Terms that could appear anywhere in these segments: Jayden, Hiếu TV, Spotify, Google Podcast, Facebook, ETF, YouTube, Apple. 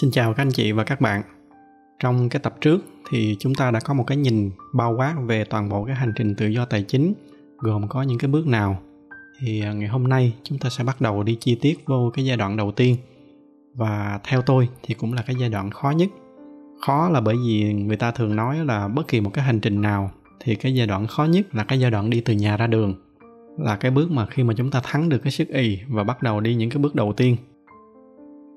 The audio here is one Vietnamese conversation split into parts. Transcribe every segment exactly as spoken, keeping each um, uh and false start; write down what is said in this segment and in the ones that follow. Xin chào các anh chị và các bạn. Trong cái tập trước thì chúng ta đã có một cái nhìn bao quát về toàn bộ cái hành trình tự do tài chính, gồm có những cái bước nào. Thì ngày hôm nay chúng ta sẽ bắt đầu đi chi tiết vô cái giai đoạn đầu tiên. Và theo tôi thì cũng là cái giai đoạn khó nhất. Khó là bởi vì người ta thường nói là bất kỳ một cái hành trình nào thì cái giai đoạn khó nhất là cái giai đoạn đi từ nhà ra đường. Là cái bước mà khi mà chúng ta thắng được cái sức ì và bắt đầu đi những cái bước đầu tiên.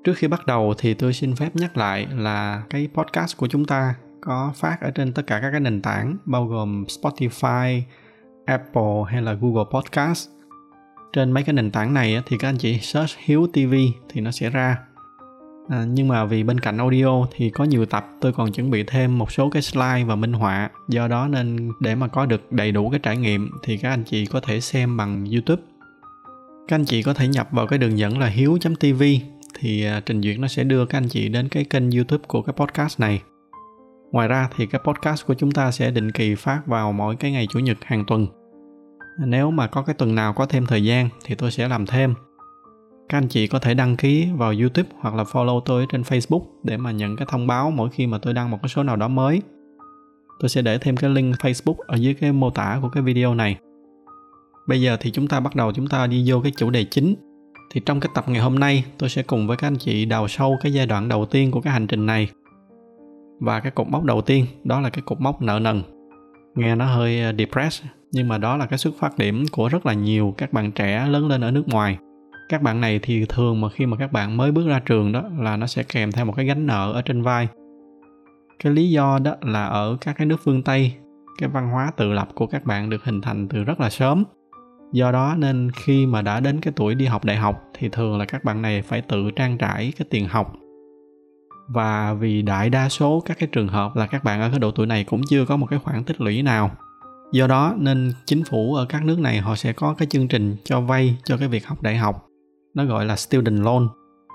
Trước khi bắt đầu thì tôi xin phép nhắc lại là cái podcast của chúng ta có phát ở trên tất cả các cái nền tảng bao gồm Spotify, Apple hay là Google Podcast. Trên mấy cái nền tảng này thì các anh chị search Hiếu ti vi thì nó sẽ ra. À, nhưng mà vì bên cạnh audio thì có nhiều tập tôi còn chuẩn bị thêm một số cái slide và minh họa. Do đó nên để mà có được đầy đủ cái trải nghiệm thì các anh chị có thể xem bằng YouTube. Các anh chị có thể nhập vào cái đường dẫn là hiếu chấm tv thì trình duyệt nó sẽ đưa các anh chị đến cái kênh YouTube của cái podcast này. Ngoài ra thì cái podcast của chúng ta sẽ định kỳ phát vào mỗi cái ngày Chủ nhật hàng tuần. Nếu mà có cái tuần nào có thêm thời gian thì tôi sẽ làm thêm. Các anh chị có thể đăng ký vào YouTube hoặc là follow tôi trên Facebook để mà nhận cái thông báo mỗi khi mà tôi đăng một cái số nào đó mới. Tôi sẽ để thêm cái link Facebook ở dưới cái mô tả của cái video này. Bây giờ thì chúng ta bắt đầu chúng ta đi vô cái chủ đề chính. Thì trong cái tập ngày hôm nay tôi sẽ cùng với các anh chị đào sâu cái giai đoạn đầu tiên của cái hành trình này. Và cái cột mốc đầu tiên đó là cái cột mốc nợ nần. Nghe nó hơi depressed nhưng mà đó là cái xuất phát điểm của rất là nhiều các bạn trẻ lớn lên ở nước ngoài. Các bạn này thì thường mà khi mà các bạn mới bước ra trường đó là nó sẽ kèm theo một cái gánh nợ ở trên vai. Cái lý do đó là ở các cái nước phương Tây, cái văn hóa tự lập của các bạn được hình thành từ rất là sớm. Do đó nên khi mà đã đến cái tuổi đi học đại học thì thường là các bạn này phải tự trang trải cái tiền học. Và vì đại đa số các cái trường hợp là các bạn ở cái độ tuổi này cũng chưa có một cái khoản tích lũy nào. Do đó nên chính phủ ở các nước này họ sẽ có cái chương trình cho vay cho cái việc học đại học. Nó gọi là student loan.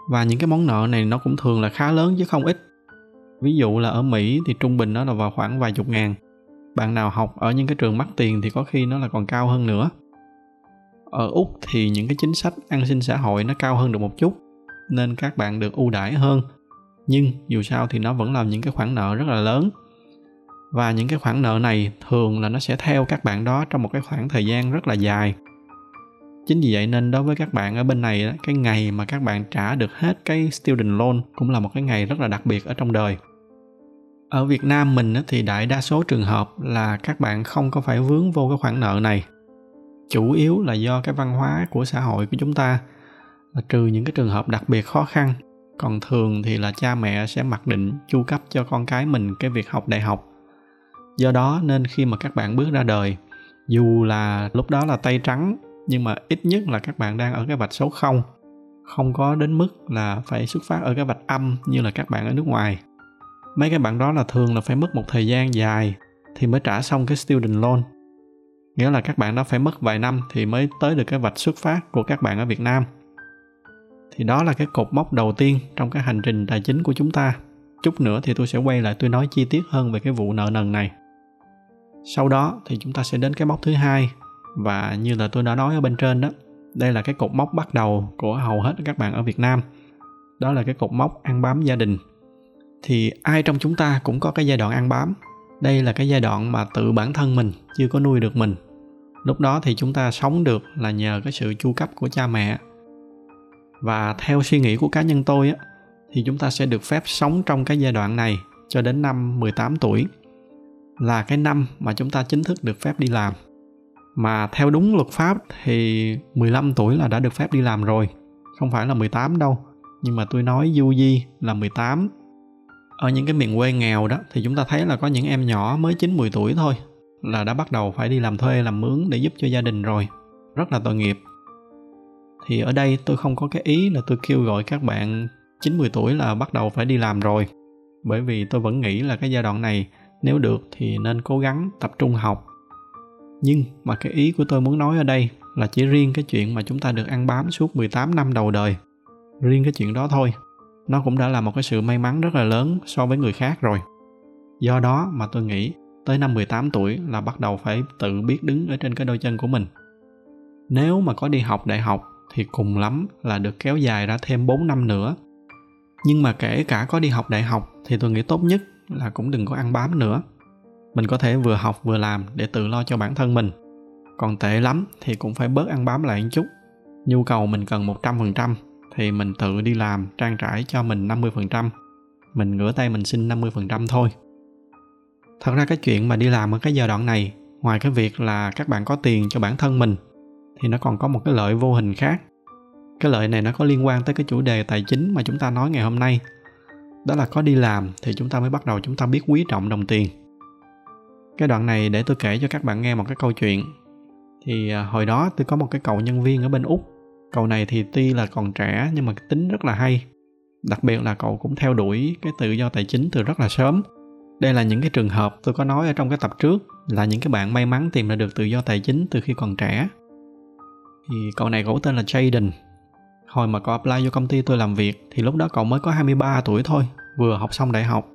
Và những cái món nợ này nó cũng thường là khá lớn chứ không ít. Ví dụ là ở Mỹ thì trung bình nó là vào khoảng vài chục ngàn. Bạn nào học ở những cái trường mắc tiền thì có khi nó là còn cao hơn nữa. Ở Úc thì những cái chính sách an sinh xã hội nó cao hơn được một chút, nên các bạn được ưu đãi hơn. Nhưng dù sao thì nó vẫn là những cái khoản nợ rất là lớn. Và những cái khoản nợ này thường là nó sẽ theo các bạn đó trong một cái khoảng thời gian rất là dài. Chính vì vậy nên đối với các bạn ở bên này, cái ngày mà các bạn trả được hết cái student loan cũng là một cái ngày rất là đặc biệt ở trong đời. Ở Việt Nam mình thì đại đa số trường hợp là các bạn không có phải vướng vô cái khoản nợ này. Chủ yếu là do cái văn hóa của xã hội của chúng ta, trừ những cái trường hợp đặc biệt khó khăn. Còn thường thì là cha mẹ sẽ mặc định chu cấp cho con cái mình cái việc học đại học. Do đó nên khi mà các bạn bước ra đời, dù là lúc đó là tay trắng, nhưng mà ít nhất là các bạn đang ở cái vạch số không. Không có đến mức là phải xuất phát ở cái vạch âm như là các bạn ở nước ngoài. Mấy cái bạn đó là thường là phải mất một thời gian dài thì mới trả xong cái student loan. Nghĩa là các bạn đó phải mất vài năm thì mới tới được cái vạch xuất phát của các bạn ở Việt Nam. Thì đó là cái cột mốc đầu tiên trong cái hành trình tài chính của chúng ta. Chút nữa thì tôi sẽ quay lại tôi nói chi tiết hơn về cái vụ nợ nần này. Sau đó thì chúng ta sẽ đến cái mốc thứ hai. Và như là tôi đã nói ở bên trên đó, đây là cái cột mốc bắt đầu của hầu hết các bạn ở Việt Nam. Đó là cái cột mốc ăn bám gia đình. Thì ai trong chúng ta cũng có cái giai đoạn ăn bám. Đây là cái giai đoạn mà tự bản thân mình chưa có nuôi được mình. Lúc đó thì chúng ta sống được là nhờ cái sự chu cấp của cha mẹ. Và theo suy nghĩ của cá nhân tôi á, thì chúng ta sẽ được phép sống trong cái giai đoạn này cho đến năm mười tám tuổi. Là cái năm mà chúng ta chính thức được phép đi làm. Mà theo đúng luật pháp thì mười lăm tuổi là đã được phép đi làm rồi. Không phải là mười tám đâu. Nhưng mà tôi nói du di là mười tám. Ở những cái miền quê nghèo đó thì chúng ta thấy là có những em nhỏ mới chín mười tuổi thôi là đã bắt đầu phải đi làm thuê làm mướn để giúp cho gia đình rồi. Rất là tội nghiệp. Thì ở đây tôi không có cái ý là tôi kêu gọi các bạn chín mười tuổi là bắt đầu phải đi làm rồi. Bởi vì tôi vẫn nghĩ là cái giai đoạn này nếu được thì nên cố gắng tập trung học. Nhưng mà cái ý của tôi muốn nói ở đây là chỉ riêng cái chuyện mà chúng ta được ăn bám suốt mười tám năm đầu đời. Riêng cái chuyện đó thôi. Nó cũng đã là một cái sự may mắn rất là lớn so với người khác rồi. Do đó mà tôi nghĩ tới năm mười tám tuổi là bắt đầu phải tự biết đứng ở trên cái đôi chân của mình. Nếu mà có đi học đại học thì cùng lắm là được kéo dài ra thêm bốn năm nữa. Nhưng mà kể cả có đi học đại học thì tôi nghĩ tốt nhất là cũng đừng có ăn bám nữa. Mình có thể vừa học vừa làm để tự lo cho bản thân mình. Còn tệ lắm thì cũng phải bớt ăn bám lại một chút. Nhu cầu mình cần một trăm phần trăm thì mình tự đi làm trang trải cho mình năm mươi phần trăm. Mình ngửa tay mình xin năm mươi phần trăm thôi. Thật ra cái chuyện mà đi làm ở cái giai đoạn này, ngoài cái việc là các bạn có tiền cho bản thân mình, thì nó còn có một cái lợi vô hình khác. Cái lợi này nó có liên quan tới cái chủ đề tài chính mà chúng ta nói ngày hôm nay. Đó là có đi làm thì chúng ta mới bắt đầu chúng ta biết quý trọng đồng tiền. Cái đoạn này để tôi kể cho các bạn nghe một cái câu chuyện. Thì hồi đó tôi có một cái cậu nhân viên ở bên Úc. Cậu này thì tuy là còn trẻ nhưng mà cái tính rất là hay. Đặc biệt là cậu cũng theo đuổi cái tự do tài chính từ rất là sớm. Đây là những cái trường hợp tôi có nói ở trong cái tập trước, là những cái bạn may mắn tìm ra được tự do tài chính từ khi còn trẻ. Thì cậu này cậu tên là Jayden. Hồi mà cậu apply vô công ty tôi làm việc thì lúc đó cậu mới có hai mươi ba tuổi thôi, vừa học xong đại học.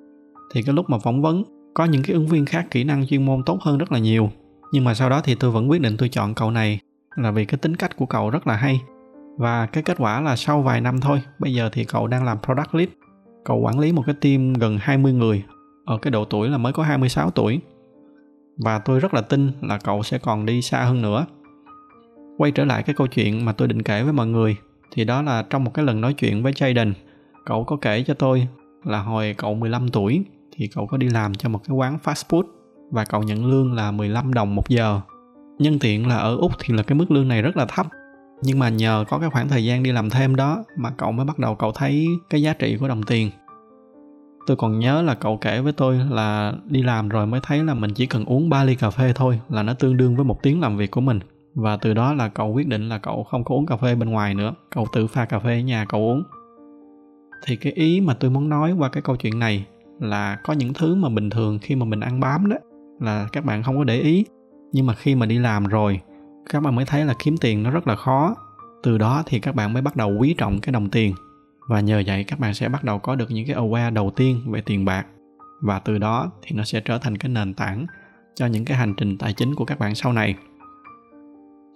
Thì cái lúc mà phỏng vấn, có những cái ứng viên khác kỹ năng chuyên môn tốt hơn rất là nhiều. Nhưng mà sau đó thì tôi vẫn quyết định tôi chọn cậu này là vì cái tính cách của cậu rất là hay. Và cái kết quả là sau vài năm thôi, bây giờ thì cậu đang làm product lead. Cậu quản lý một cái team gần hai mươi người, ở cái độ tuổi là mới có hai mươi sáu tuổi. Và tôi rất là tin là cậu sẽ còn đi xa hơn nữa. Quay trở lại cái câu chuyện mà tôi định kể với mọi người, thì đó là trong một cái lần nói chuyện với Jayden, cậu có kể cho tôi là hồi cậu mười lăm tuổi thì cậu có đi làm cho một cái quán fast food và cậu nhận lương là mười lăm đồng một giờ. Nhân tiện là ở Úc thì là cái mức lương này rất là thấp, nhưng mà nhờ có cái khoảng thời gian đi làm thêm đó mà cậu mới bắt đầu cậu thấy cái giá trị của đồng tiền. Tôi còn nhớ là cậu kể với tôi là đi làm rồi mới thấy là mình chỉ cần uống ba ly cà phê thôi là nó tương đương với một tiếng làm việc của mình. Và từ đó là cậu quyết định là cậu không có uống cà phê bên ngoài nữa, cậu tự pha cà phê ở nhà cậu uống. Thì cái ý mà tôi muốn nói qua cái câu chuyện này là có những thứ mà bình thường khi mà mình ăn bám đó là các bạn không có để ý, nhưng mà khi mà đi làm rồi các bạn mới thấy là kiếm tiền nó rất là khó. Từ đó thì các bạn mới bắt đầu quý trọng cái đồng tiền, và nhờ vậy các bạn sẽ bắt đầu có được những cái aware đầu tiên về tiền bạc, và từ đó thì nó sẽ trở thành cái nền tảng cho những cái hành trình tài chính của các bạn sau này.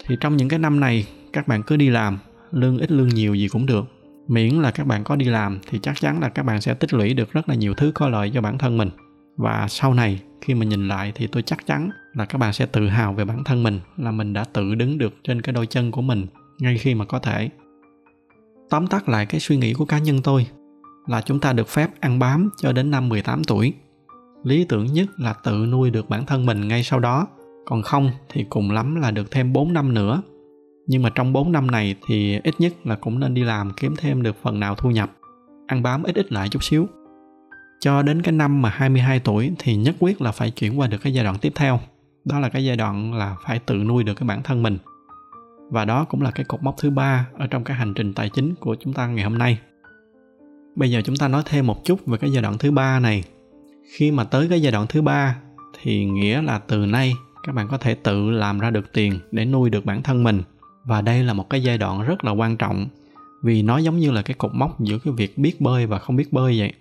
Thì trong những cái năm này các bạn cứ đi làm, lương ít lương nhiều gì cũng được, miễn là các bạn có đi làm thì chắc chắn là các bạn sẽ tích lũy được rất là nhiều thứ có lợi cho bản thân mình. Và sau này khi mà nhìn lại thì tôi chắc chắn là các bạn sẽ tự hào về bản thân mình là mình đã tự đứng được trên cái đôi chân của mình ngay khi mà có thể. Tóm tắt lại cái suy nghĩ của cá nhân tôi là chúng ta được phép ăn bám cho đến năm mười tám tuổi. Lý tưởng nhất là tự nuôi được bản thân mình ngay sau đó, còn không thì cùng lắm là được thêm bốn năm nữa. Nhưng mà trong bốn năm này thì ít nhất là cũng nên đi làm kiếm thêm được phần nào thu nhập, ăn bám ít ít lại chút xíu. Cho đến cái năm mà hai mươi hai tuổi thì nhất quyết là phải chuyển qua được cái giai đoạn tiếp theo. Đó là cái giai đoạn là phải tự nuôi được cái bản thân mình. Và đó cũng là cái cột mốc thứ ba ở trong cái hành trình tài chính của chúng ta ngày hôm nay. Bây giờ chúng ta nói thêm một chút về cái giai đoạn thứ ba này. Khi mà tới cái giai đoạn thứ ba thì nghĩa là từ nay các bạn có thể tự làm ra được tiền để nuôi được bản thân mình. Và đây là một cái giai đoạn rất là quan trọng, vì nó giống như là cái cột mốc giữa cái việc biết bơi và không biết bơi vậy.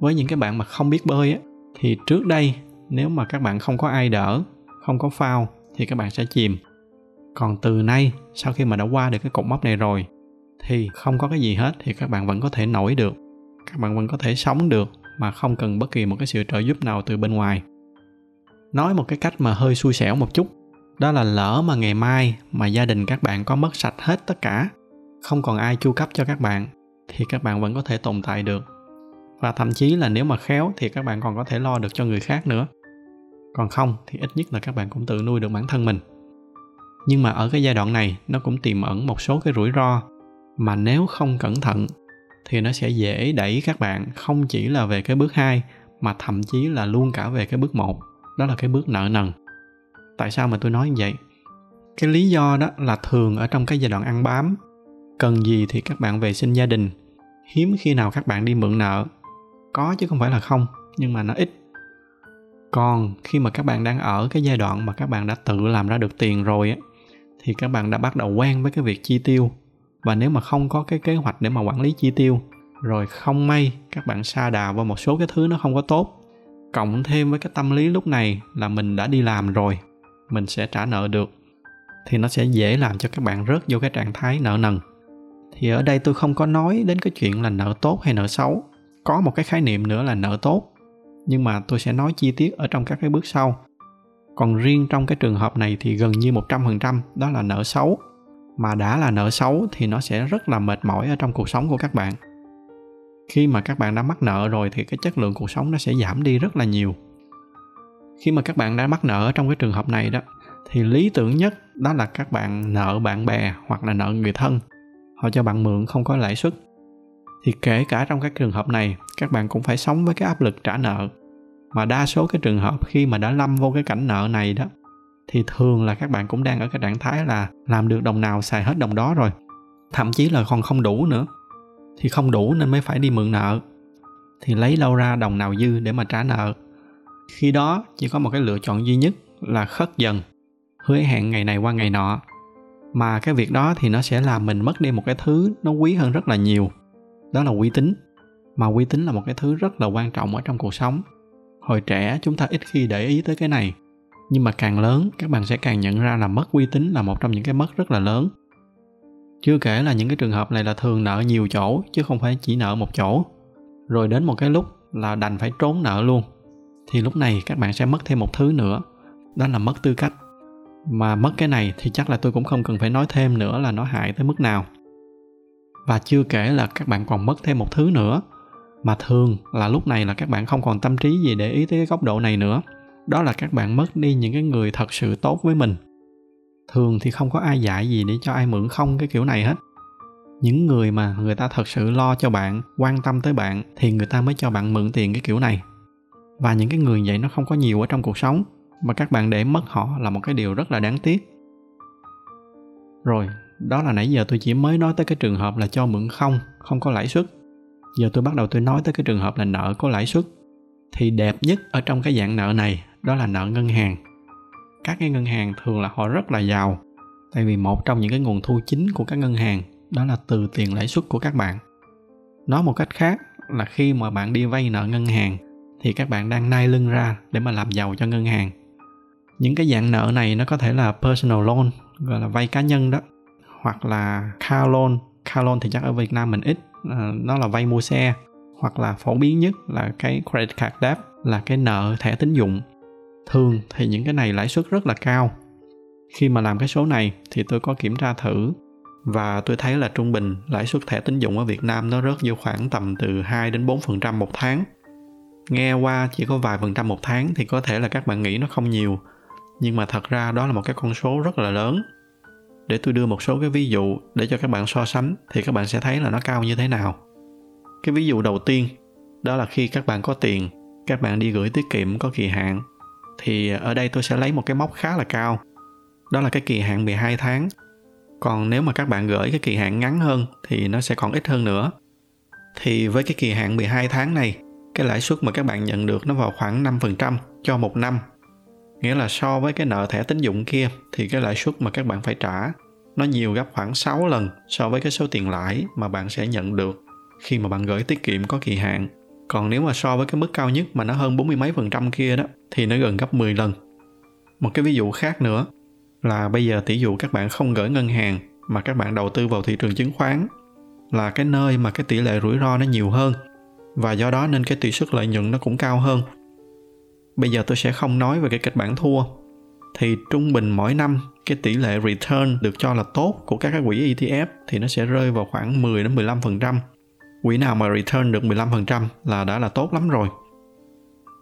Với những cái bạn mà không biết bơi á, thì trước đây nếu mà các bạn không có ai đỡ, không có phao thì các bạn sẽ chìm. Còn từ nay, sau khi mà đã qua được cái cột mốc này rồi thì không có cái gì hết thì các bạn vẫn có thể nổi được, các bạn vẫn có thể sống được mà không cần bất kỳ một cái sự trợ giúp nào từ bên ngoài. Nói một cái cách mà hơi xui xẻo một chút, đó là lỡ mà ngày mai mà gia đình các bạn có mất sạch hết tất cả, không còn ai chu cấp cho các bạn thì các bạn vẫn có thể tồn tại được. Và thậm chí là nếu mà khéo thì các bạn còn có thể lo được cho người khác nữa. Còn không thì ít nhất là các bạn cũng tự nuôi được bản thân mình. Nhưng mà ở cái giai đoạn này nó cũng tiềm ẩn một số cái rủi ro mà nếu không cẩn thận thì nó sẽ dễ đẩy các bạn không chỉ là về cái bước hai mà thậm chí là luôn cả về cái bước một. Đó là cái bước nợ nần. Tại sao mà tôi nói như vậy? Cái lý do đó là thường ở trong cái giai đoạn ăn bám, cần gì thì các bạn về xin gia đình, hiếm khi nào các bạn đi mượn nợ. Có chứ không phải là không, nhưng mà nó ít. Còn khi mà các bạn đang ở cái giai đoạn mà các bạn đã tự làm ra được tiền rồi á, thì các bạn đã bắt đầu quen với cái việc chi tiêu. Và nếu mà không có cái kế hoạch để mà quản lý chi tiêu, rồi không may các bạn sa đà vào một số cái thứ nó không có tốt, cộng thêm với cái tâm lý lúc này là mình đã đi làm rồi, mình sẽ trả nợ được, thì nó sẽ dễ làm cho các bạn rớt vô cái trạng thái nợ nần. Thì ở đây tôi không có nói đến cái chuyện là nợ tốt hay nợ xấu. Có một cái khái niệm nữa là nợ tốt, nhưng mà tôi sẽ nói chi tiết ở trong các cái bước sau. Còn riêng trong cái trường hợp này thì gần như một trăm phần trăm đó là nợ xấu. Mà đã là nợ xấu thì nó sẽ rất là mệt mỏi ở trong cuộc sống của các bạn. Khi mà các bạn đã mắc nợ rồi thì cái chất lượng cuộc sống nó sẽ giảm đi rất là nhiều. Khi mà các bạn đã mắc nợ trong cái trường hợp này đó, thì lý tưởng nhất đó là các bạn nợ bạn bè hoặc là nợ người thân. Họ cho bạn mượn không có lãi suất. Thì kể cả trong các trường hợp này, các bạn cũng phải sống với cái áp lực trả nợ. Mà đa số cái trường hợp khi mà đã lâm vô cái cảnh nợ này đó, thì thường là các bạn cũng đang ở cái trạng thái là làm được đồng nào xài hết đồng đó rồi. Thậm chí là còn không đủ nữa. Thì không đủ nên mới phải đi mượn nợ. Thì lấy đâu ra đồng nào dư để mà trả nợ. Khi đó chỉ có một cái lựa chọn duy nhất là khất dần, hứa hẹn ngày này qua ngày nọ. Mà cái việc đó thì nó sẽ làm mình mất đi một cái thứ nó quý hơn rất là nhiều. Đó là uy tín. Mà uy tín là một cái thứ rất là quan trọng ở trong cuộc sống. Hồi trẻ chúng ta ít khi để ý tới cái này. Nhưng mà càng lớn các bạn sẽ càng nhận ra là mất uy tín là một trong những cái mất rất là lớn. Chưa kể là những cái trường hợp này là thường nợ nhiều chỗ chứ không phải chỉ nợ một chỗ. Rồi đến một cái lúc là đành phải trốn nợ luôn. Thì lúc này các bạn sẽ mất thêm một thứ nữa. Đó là mất tư cách. Mà mất cái này thì chắc là tôi cũng không cần phải nói thêm nữa là nó hại tới mức nào. Và chưa kể là các bạn còn mất thêm một thứ nữa. Mà thường là lúc này là các bạn không còn tâm trí gì để ý tới cái góc độ này nữa. Đó là các bạn mất đi những cái người thật sự tốt với mình. Thường thì không có ai dạy gì để cho ai mượn không cái kiểu này hết. Những người mà người ta thật sự lo cho bạn, quan tâm tới bạn thì người ta mới cho bạn mượn tiền cái kiểu này. Và những cái người vậy nó không có nhiều ở trong cuộc sống. Mà các bạn để mất họ là một cái điều rất là đáng tiếc. Rồi, đó là nãy giờ tôi chỉ mới nói tới cái trường hợp là cho mượn không, không có lãi suất. Giờ tôi bắt đầu tôi nói tới cái trường hợp là nợ có lãi suất. Thì đẹp nhất ở trong cái dạng nợ này, đó là nợ ngân hàng. Các cái ngân hàng thường là họ rất là giàu. Tại vì một trong những cái nguồn thu chính của các ngân hàng, đó là từ tiền lãi suất của các bạn. Nói một cách khác là khi mà bạn đi vay nợ ngân hàng, thì các bạn đang nai lưng ra để mà làm giàu cho ngân hàng. Những cái dạng nợ này nó có thể là personal loan, gọi là vay cá nhân đó. Hoặc là car loan, car loan thì chắc ở Việt Nam mình ít, nó là vay mua xe. Hoặc là phổ biến nhất là cái credit card debt, là cái nợ thẻ tín dụng. Thường thì những cái này lãi suất rất là cao. Khi mà làm cái số này thì tôi có kiểm tra thử và tôi thấy là trung bình lãi suất thẻ tín dụng ở Việt Nam nó rớt vô khoảng tầm từ hai đến bốn phần trăm một tháng. Nghe qua chỉ có vài phần trăm một tháng thì có thể là các bạn nghĩ nó không nhiều, nhưng mà thật ra đó là một cái con số rất là lớn. Để tôi đưa một số cái ví dụ để cho các bạn so sánh thì các bạn sẽ thấy là nó cao như thế nào. Cái ví dụ đầu tiên đó là khi các bạn có tiền, các bạn đi gửi tiết kiệm có kỳ hạn. Thì ở đây tôi sẽ lấy một cái mốc khá là cao, đó là cái kỳ hạn mười hai tháng. Còn nếu mà các bạn gửi cái kỳ hạn ngắn hơn thì nó sẽ còn ít hơn nữa. Thì với cái kỳ hạn mười hai tháng này, cái lãi suất mà các bạn nhận được nó vào khoảng năm phần trăm cho một năm. Nghĩa là so với cái nợ thẻ tín dụng kia thì cái lãi suất mà các bạn phải trả nó nhiều gấp khoảng sáu lần so với cái số tiền lãi mà bạn sẽ nhận được khi mà bạn gửi tiết kiệm có kỳ hạn. Còn nếu mà so với cái mức cao nhất mà nó hơn bốn mươi mấy phần trăm kia đó thì nó gần gấp mười lần. Một cái ví dụ khác nữa là bây giờ tỷ dụ các bạn không gửi ngân hàng mà các bạn đầu tư vào thị trường chứng khoán, là cái nơi mà cái tỷ lệ rủi ro nó nhiều hơn và do đó nên cái tỷ suất lợi nhuận nó cũng cao hơn. Bây giờ tôi sẽ không nói về cái kịch bản thua. Thì trung bình mỗi năm cái tỷ lệ return được cho là tốt của các cái quỹ E T F thì nó sẽ rơi vào khoảng mười đến mười lăm phần trăm. Quỹ nào mà return được mười lăm phần trăm là đã là tốt lắm rồi.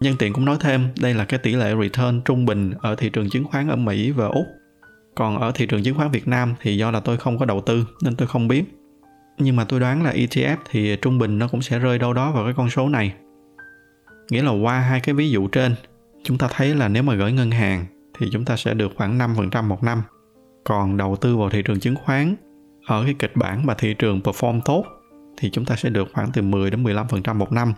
Nhân tiện cũng nói thêm, đây là cái tỷ lệ return trung bình ở thị trường chứng khoán ở Mỹ và Úc. Còn ở thị trường chứng khoán Việt Nam thì do là tôi không có đầu tư nên tôi không biết. Nhưng mà tôi đoán là E T F thì trung bình nó cũng sẽ rơi đâu đó vào cái con số này. Nghĩa là qua hai cái ví dụ trên, chúng ta thấy là nếu mà gửi ngân hàng thì chúng ta sẽ được khoảng năm phần trăm một năm. Còn đầu tư vào thị trường chứng khoán, ở cái kịch bản mà thị trường perform tốt, thì chúng ta sẽ được khoảng từ mười đến mười lăm phần trăm một năm.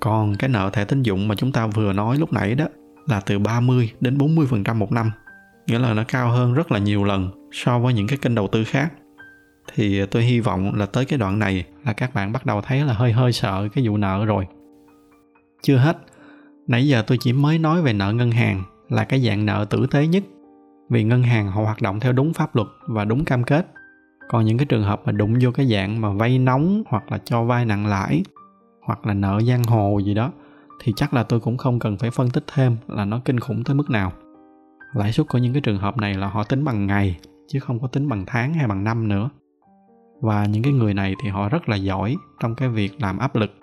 Còn cái nợ thẻ tín dụng mà chúng ta vừa nói lúc nãy đó là từ ba mươi đến bốn mươi phần trăm một năm. Nghĩa là nó cao hơn rất là nhiều lần so với những cái kênh đầu tư khác. Thì tôi hy vọng là tới cái đoạn này là các bạn bắt đầu thấy là hơi hơi sợ cái vụ nợ rồi. Chưa hết, nãy giờ tôi chỉ mới nói về nợ ngân hàng là cái dạng nợ tử tế nhất, vì ngân hàng họ hoạt động theo đúng pháp luật và đúng cam kết. Còn những cái trường hợp mà đụng vô cái dạng mà vay nóng hoặc là cho vay nặng lãi hoặc là nợ giang hồ gì đó thì chắc là tôi cũng không cần phải phân tích thêm là nó kinh khủng tới mức nào. Lãi suất của những cái trường hợp này là họ tính bằng ngày chứ không có tính bằng tháng hay bằng năm nữa. Và những cái người này thì họ rất là giỏi trong cái việc làm áp lực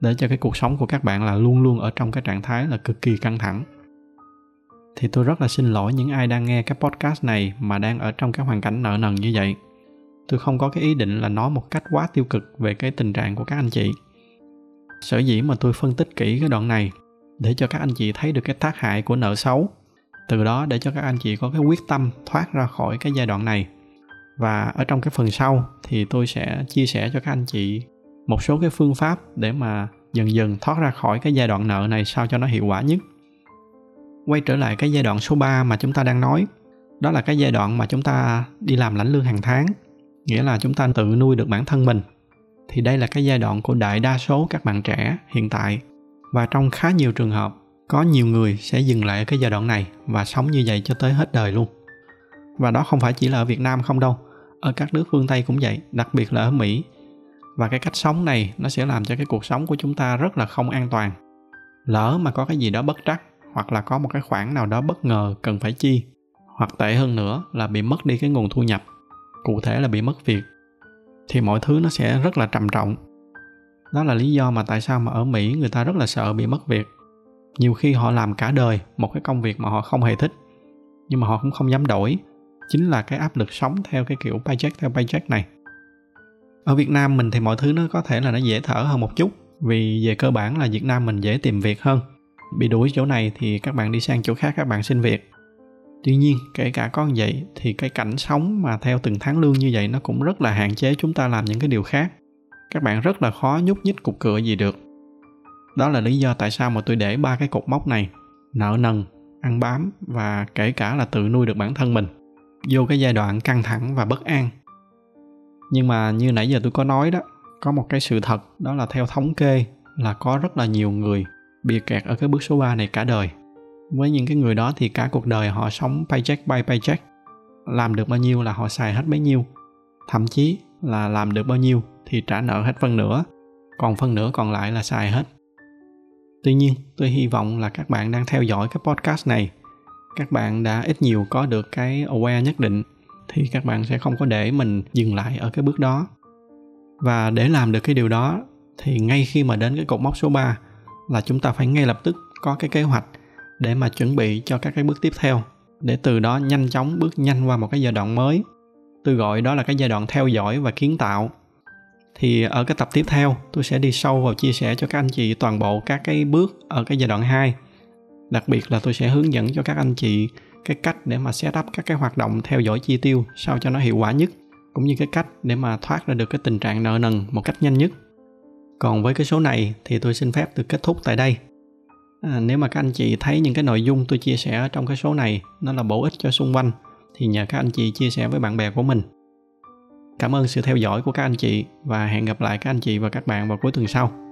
để cho cái cuộc sống của các bạn là luôn luôn ở trong cái trạng thái là cực kỳ căng thẳng. Thì tôi rất là xin lỗi những ai đang nghe cái podcast này mà đang ở trong cái hoàn cảnh nợ nần như vậy. Tôi không có cái ý định là nói một cách quá tiêu cực về cái tình trạng của các anh chị. Sở dĩ mà tôi phân tích kỹ cái đoạn này để cho các anh chị thấy được cái tác hại của nợ xấu, từ đó để cho các anh chị có cái quyết tâm thoát ra khỏi cái giai đoạn này. Và ở trong cái phần sau thì tôi sẽ chia sẻ cho các anh chị một số cái phương pháp để mà dần dần thoát ra khỏi cái giai đoạn nợ này sao cho nó hiệu quả nhất. Quay trở lại cái giai đoạn số ba mà chúng ta đang nói, đó là cái giai đoạn mà chúng ta đi làm lãnh lương hàng tháng, nghĩa là chúng ta tự nuôi được bản thân mình. Thì đây là cái giai đoạn của đại đa số các bạn trẻ hiện tại, và trong khá nhiều trường hợp, có nhiều người sẽ dừng lại ở cái giai đoạn này và sống như vậy cho tới hết đời luôn. Và đó không phải chỉ là ở Việt Nam không đâu, ở các nước phương Tây cũng vậy, đặc biệt là ở Mỹ. Và cái cách sống này nó sẽ làm cho cái cuộc sống của chúng ta rất là không an toàn. Lỡ mà có cái gì đó bất trắc, hoặc là có một cái khoản nào đó bất ngờ cần phải chi, hoặc tệ hơn nữa là bị mất đi cái nguồn thu nhập, cụ thể là bị mất việc, thì mọi thứ nó sẽ rất là trầm trọng. Đó là lý do mà tại sao mà ở Mỹ người ta rất là sợ bị mất việc. Nhiều khi họ làm cả đời một cái công việc mà họ không hề thích, nhưng mà họ cũng không dám đổi. Chính là cái áp lực sống theo cái kiểu paycheck theo paycheck này. Ở Việt Nam mình thì mọi thứ nó có thể là nó dễ thở hơn một chút, vì về cơ bản là Việt Nam mình dễ tìm việc hơn. Bị đuổi chỗ này thì các bạn đi sang chỗ khác các bạn xin việc. Tuy nhiên, kể cả có như vậy thì cái cảnh sống mà theo từng tháng lương như vậy nó cũng rất là hạn chế chúng ta làm những cái điều khác. Các bạn rất là khó nhúc nhích cục cựa gì được. Đó là lý do tại sao mà tôi để ba cái cột mốc này: nợ nần, ăn bám và kể cả là tự nuôi được bản thân mình vô cái giai đoạn căng thẳng và bất an. Nhưng mà như nãy giờ tôi có nói đó, có một cái sự thật, đó là theo thống kê là có rất là nhiều người bị kẹt ở cái bước số ba này cả đời. Với những cái người đó thì cả cuộc đời họ sống paycheck by paycheck, làm được bao nhiêu là họ xài hết bấy nhiêu, thậm chí là làm được bao nhiêu thì trả nợ hết phần nữa, còn phần nữa còn lại là xài hết. Tuy nhiên, tôi hy vọng là các bạn đang theo dõi cái podcast này, các bạn đã ít nhiều có được cái aware nhất định, thì các bạn sẽ không có để mình dừng lại ở cái bước đó. Và để làm được cái điều đó thì ngay khi mà đến cái cột mốc số ba là chúng ta phải ngay lập tức có cái kế hoạch để mà chuẩn bị cho các cái bước tiếp theo, để từ đó nhanh chóng bước nhanh qua một cái giai đoạn mới. Tôi gọi đó là cái giai đoạn theo dõi và kiến tạo. Thì ở cái tập tiếp theo tôi sẽ đi sâu vào chia sẻ cho các anh chị toàn bộ các cái bước ở cái giai đoạn hai. Đặc biệt là tôi sẽ hướng dẫn cho các anh chị cái cách để mà set up các cái hoạt động theo dõi chi tiêu sao cho nó hiệu quả nhất, cũng như cái cách để mà thoát ra được cái tình trạng nợ nần một cách nhanh nhất. Còn với cái số này thì tôi xin phép được kết thúc tại đây. À, nếu mà các anh chị thấy những cái nội dung tôi chia sẻ trong cái số này nó là bổ ích cho xung quanh thì nhờ các anh chị chia sẻ với bạn bè của mình. Cảm ơn sự theo dõi của các anh chị và hẹn gặp lại các anh chị và các bạn vào cuối tuần sau.